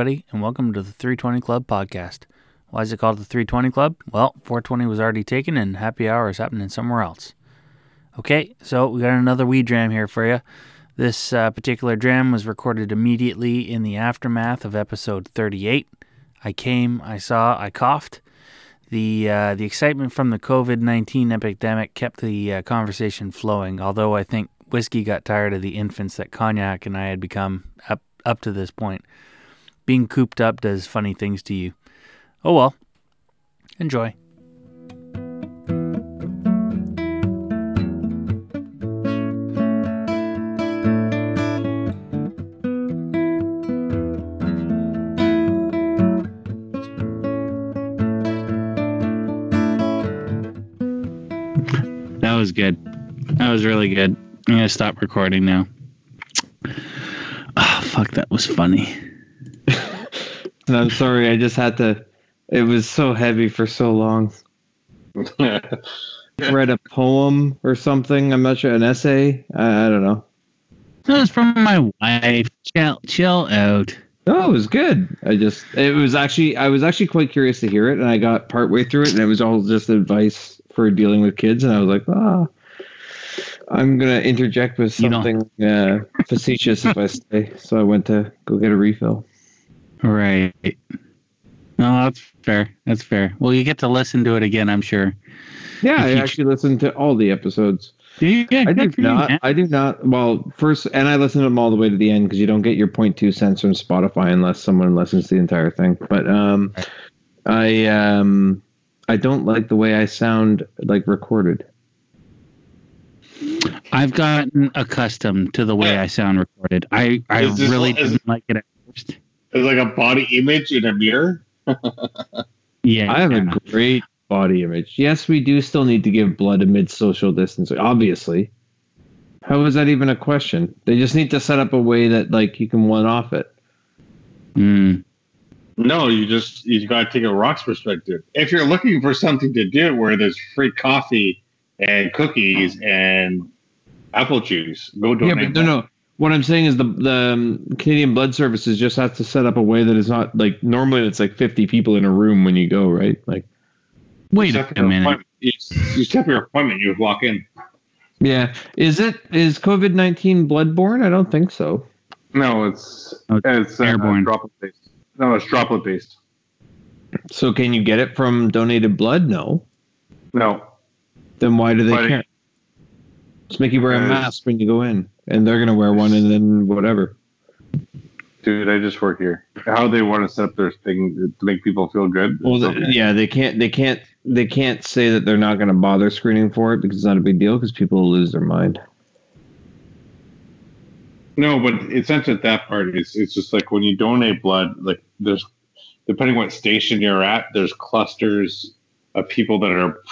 everybody, and welcome to the 320 Club podcast. Why is it called the 320 Club? Well, 420 was already taken, and happy hour is happening somewhere else. Okay, so we got another weed dram here for you. This particular dram was recorded immediately in the aftermath of episode 38. I came, I saw, I coughed. The excitement from the COVID-19 epidemic kept the conversation flowing, although I think Whisky got tired of the infants that Cognac and I had become up to this point. Being cooped up does funny things to you. Oh well. Enjoy. That was good. That was really good. I'm going to stop recording now. Oh, fuck, that was funny. I'm sorry, I just had to... It was so heavy for so long. Read a poem or something, I'm not sure, an essay? I don't know. No, it's from my wife. Chill out. No, it was good. I was actually quite curious to hear it, and I got partway through it, and it was all just advice for dealing with kids, and I was like, I'm going to interject with something facetious if I stay. So I went to go get a refill. Right. No, that's fair. That's fair. Well, you get to listen to it again, I'm sure. Yeah, I actually listened to all the episodes. Yeah, I do not. Well, first, and I listened to them all the way to the end because you don't get your 0.2 cents from Spotify unless someone listens to the entire thing. But I don't like the way I sound like recorded. I've gotten accustomed to the way I sound recorded. I really didn't like it at first. It's like a body image in a mirror. Yeah, I have a great body image. Yes, we do still need to give blood amid social distancing, obviously. How is that even a question? They just need to set up a way that like you can one-off it. Mm. No, you got to take a rock's perspective. If you're looking for something to do where there's free coffee and cookies and apple juice, go donate. Yeah, but no. What I'm saying is the Canadian Blood Services just have to set up a way that is not like normally it's like 50 people in a room when you go, right? Like, wait a minute. You set up your appointment, you would walk in. Yeah. Is COVID-19 bloodborne? I don't think so. No, it's airborne. Droplet based. No, it's droplet based. So can you get it from donated blood? No. Then why do they care? Just make you wear a mask when you go in, and they're going to wear one, and then whatever. Dude, I just work here. How they want to set up their thing to make people feel good? Well, they can't say that they're not going to bother screening for it because it's not a big deal because people will lose their mind. No, but it's not just that part. It's just like when you donate blood, like there's depending what station you're at, there's clusters of people that are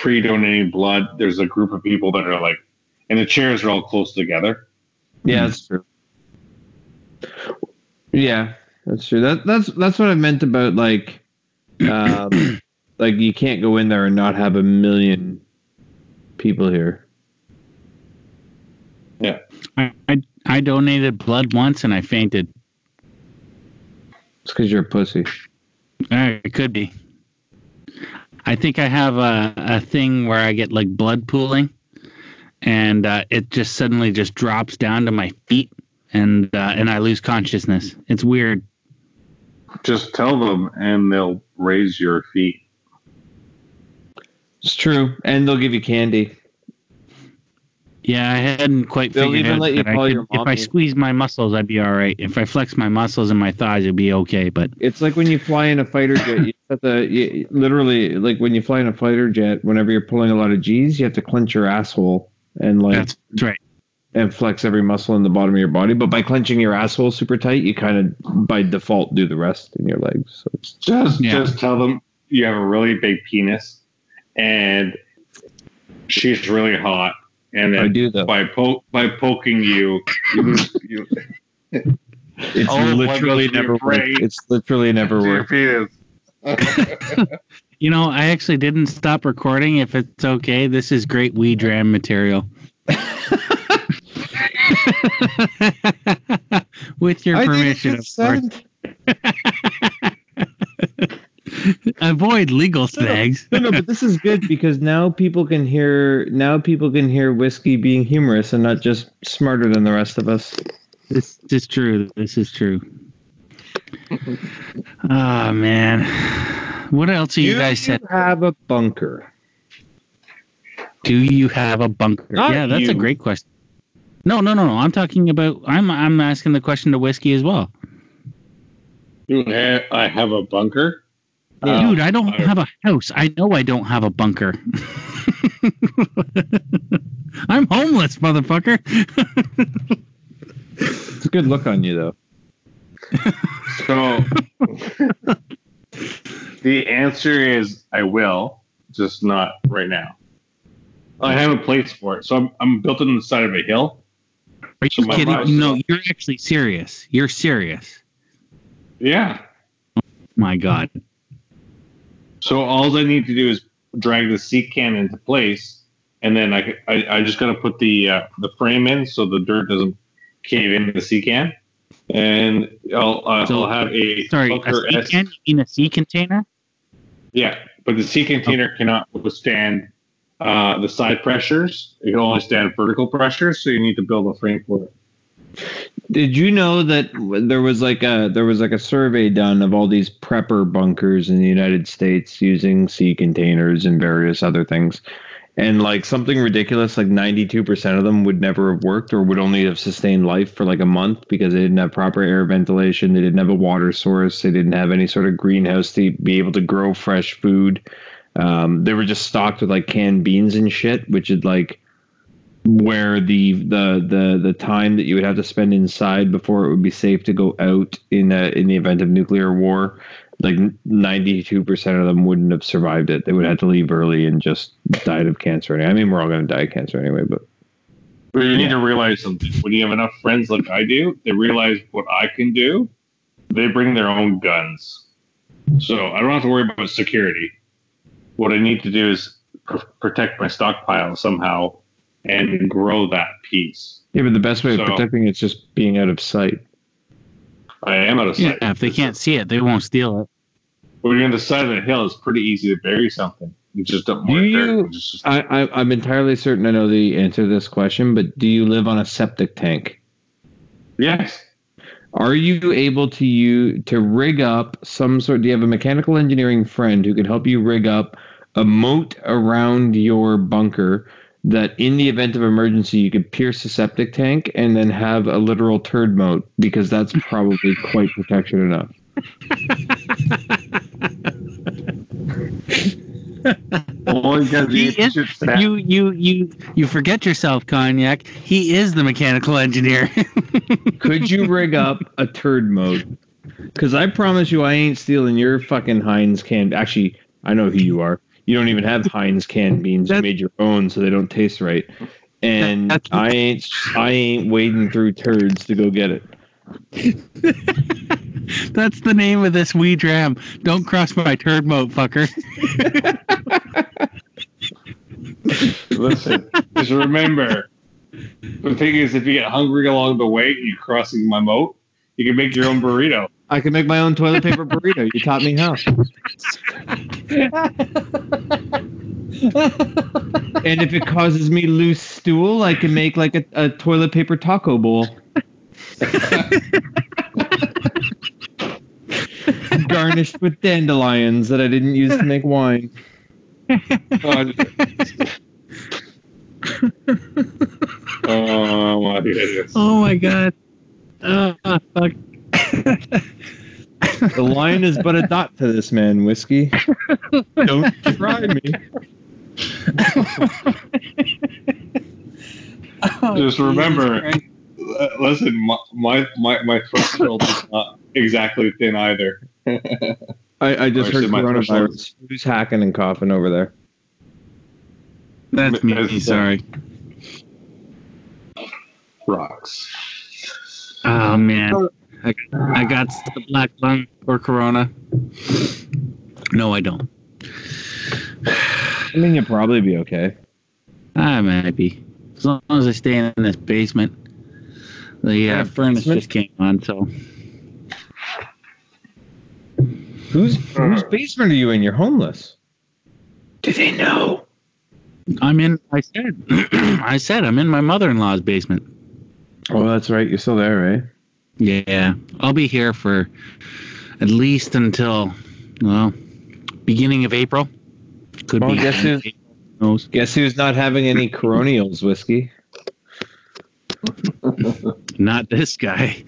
pre-donating blood. There's a group of people that are like, and the chairs are all close together. Yeah, that's true. Yeah, that's true. That's what I meant about like, like you can't go in there and not have a million people here. Yeah, I donated blood once and I fainted. It's because you're a pussy. It could be. I think I have a thing where I get like blood pooling, and it just suddenly just drops down to my feet, and I lose consciousness. It's weird. Just tell them, and they'll raise your feet. It's true, and they'll give you candy. Yeah, I hadn't quite figured out that if I squeeze my muscles, I'd be all right. If I flex my muscles and my thighs, it'd be okay. But it's like when you fly in a fighter jet. Whenever you're pulling a lot of G's, you have to clench your asshole and like that's right, and flex every muscle in the bottom of your body. But by clenching your asshole super tight, you kind of by default do the rest in your legs. So it's just tell them you have a really big penis, and she's really hot. And then by poking you, it's literally never worked. You know, I actually didn't stop recording. If it's okay, this is great weed dram material. With your permission, of course. Avoid legal snags. No, but this is good because now people can hear whiskey being humorous and not just smarter than the rest of us. This is true. Oh, man. What else are you guys said? Do you have a bunker? Not yeah, that's a great question. No. I'm asking the question to Whiskey as well. I have a bunker? Dude, I don't have a house. I know I don't have a bunker. I'm homeless, motherfucker. It's a good look on you, though. So, the answer is I will, just not right now. I have a place for it. So I'm built on the side of a hill. Are you kidding? No, you're actually serious. You're serious. Yeah. Oh, my God. So all I need to do is drag the seat can into place, and then I just got to put the frame in so the dirt doesn't cave into the seat can, and I'll have a bunker. A seat can in a sea container. Yeah, but the sea container cannot withstand the side pressures. It can only stand vertical pressures, so you need to build a frame for it. Did you know that there was a survey done of all these prepper bunkers in the United States using sea containers and various other things? And like something ridiculous, like 92% of them would never have worked or would only have sustained life for like a month because they didn't have proper air ventilation. They didn't have a water source. They didn't have any sort of greenhouse to be able to grow fresh food. They were just stocked with like canned beans and shit, which is like where the time that you would have to spend inside before it would be safe to go out in the event of nuclear war, like 92% of them wouldn't have survived it. They would have to leave early and just died of cancer. I mean, we're all going to die of cancer anyway, but you need to realize something. When you have enough friends like I do, they realize what I can do. They bring their own guns. So I don't have to worry about security. What I need to do is protect my stockpile somehow and grow that piece. Yeah, but the best way of protecting it's just being out of sight. I am out of sight. Yeah, if they can't see it, they won't steal it. When you're on the side of a hill, it's pretty easy to bury something. You just dump more dirt. I'm entirely certain I know the answer to this question, but do you live on a septic tank? Yes. Are you able to rig up some sort? Do you have a mechanical engineering friend who could help you rig up a moat around your bunker that in the event of emergency, you could pierce the septic tank and then have a literal turd moat, because that's probably quite protection enough. You forget yourself, Cognac. He is the mechanical engineer. Could you rig up a turd moat? Because I promise you I ain't stealing your fucking Heinz can. Actually, I know who you are. You don't even have Heinz canned beans. You made your own, so they don't taste right. And I ain't wading through turds to go get it. That's the name of this wee dram. Don't cross my turd moat, fucker. Listen, just remember, the thing is, if you get hungry along the way and you're crossing my moat, you can make your own burrito. I can make my own toilet paper burrito. You taught me how. And if it causes me loose stool, I can make like a toilet paper taco bowl. Garnished with dandelions that I didn't use to make wine. Oh my God. Oh, fuck. The line is but a dot to this man, Whiskey. Don't try me. Just remember, listen, my threshold is not exactly thin either. I just heard coronavirus. Who's hacking and coughing over there? That's me, sorry. Rocks. Oh, man. I got the black lung or corona. No, I don't. I mean, you'll probably be okay. I might be. As long as I stay in this basement. The furnace just came on, so. Whose basement are you in? You're homeless. Do they know? I said I'm in my mother-in-law's basement. Oh, that's right. You're still there, right? Yeah. I'll be here for at least until, beginning of April. Could be. Guess who's not having any coronials, Whiskey? Not this guy.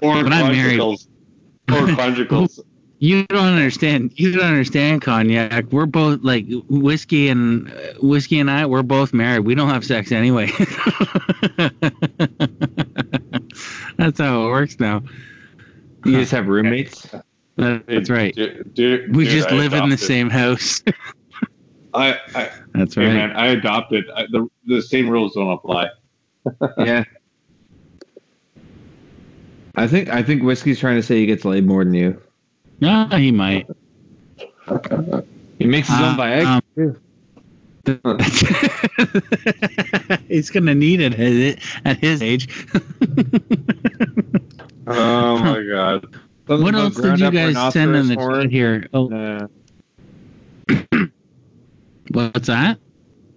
Or when I'm married. Or conjugals. You don't understand Cognac. We're both like Whiskey and I. We're both married. We don't have sex anyway. That's how it works now. You just have roommates. That's right. We just live in the same house. That's right. Hey man, I adopted. The same rules don't apply. Yeah. I think Whiskey's trying to say he gets laid more than you. No, he might. He makes his own Viagra. He's gonna need it at his age. Oh my God! Something what else did you guys send in the chat here? Oh. What's that?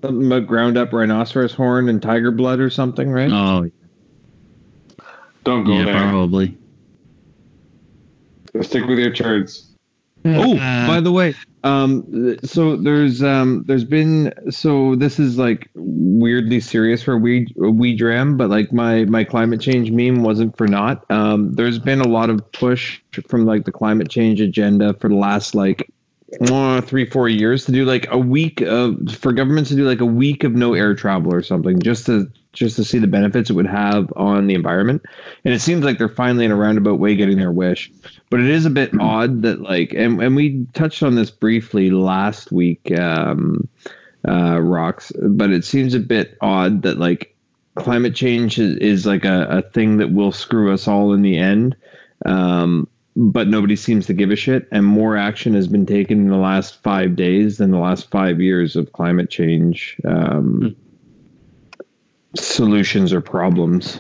Something about ground up rhinoceros horn and tiger blood or something, right? Oh, don't go there. Probably. Stick with your turds. Oh, by the way, so there's been, so this is like weirdly serious for a wee dram, but like my climate change meme wasn't for naught. There's been a lot of push from like the climate change agenda for the last like 3-4 years to do like a week of, for governments to do like a week of no air travel or something, just to see the benefits it would have on the environment. And it seems like they're finally in a roundabout way getting their wish. But it is a bit odd that like, and we touched on this briefly last week, Rox, but it seems a bit odd that like climate change is like a thing that will screw us all in the end. But nobody seems to give a shit, and more action has been taken in the last 5 days than the last 5 years of climate change solutions or problems.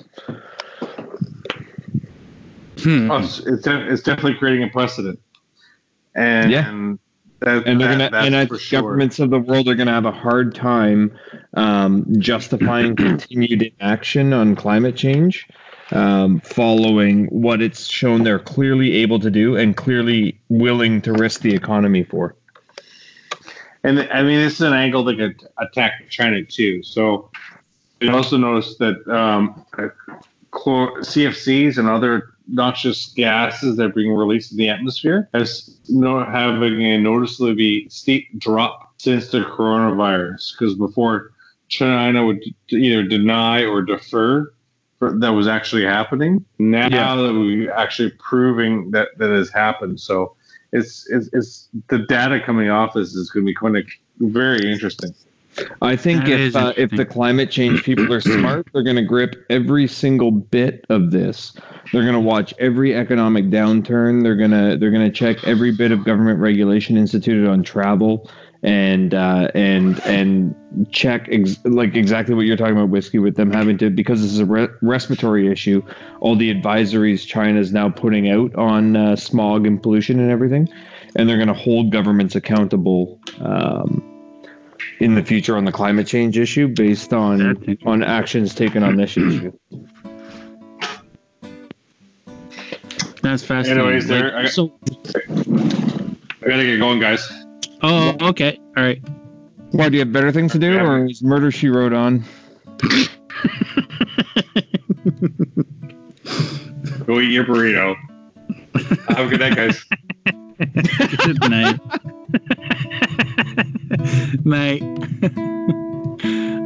It's definitely creating a precedent, and yeah, and governments of the world are going to have a hard time justifying continued inaction on climate change. Following what it's shown they're clearly able to do and clearly willing to risk the economy for. And I mean, this is an angle that could attack China too. So you also noticed that CFCs and other noxious gases that are being released in the atmosphere has not having a noticeably steep drop since the coronavirus, because before China would either deny or defer that was actually happening. Now that we're actually proving that has happened, so it's the data coming off this is going to be very interesting. I think if the climate change people are smart, they're going to grip every single bit of this. They're going to watch every economic downturn. They're going to check every bit of government regulation instituted on travel. And check exactly what you're talking about, Whiskey, with them having to, because this is a respiratory issue, all the advisories China's now putting out on smog and pollution and everything, and they're going to hold governments accountable in the future on the climate change issue based on actions taken on this issue. That's fascinating. Anyways, I gotta get going, guys. Oh, okay. All right. Why, do you have better things to do, or is Murder, She Wrote on? Go eat your burrito. Have a good night, guys. Good night. Night.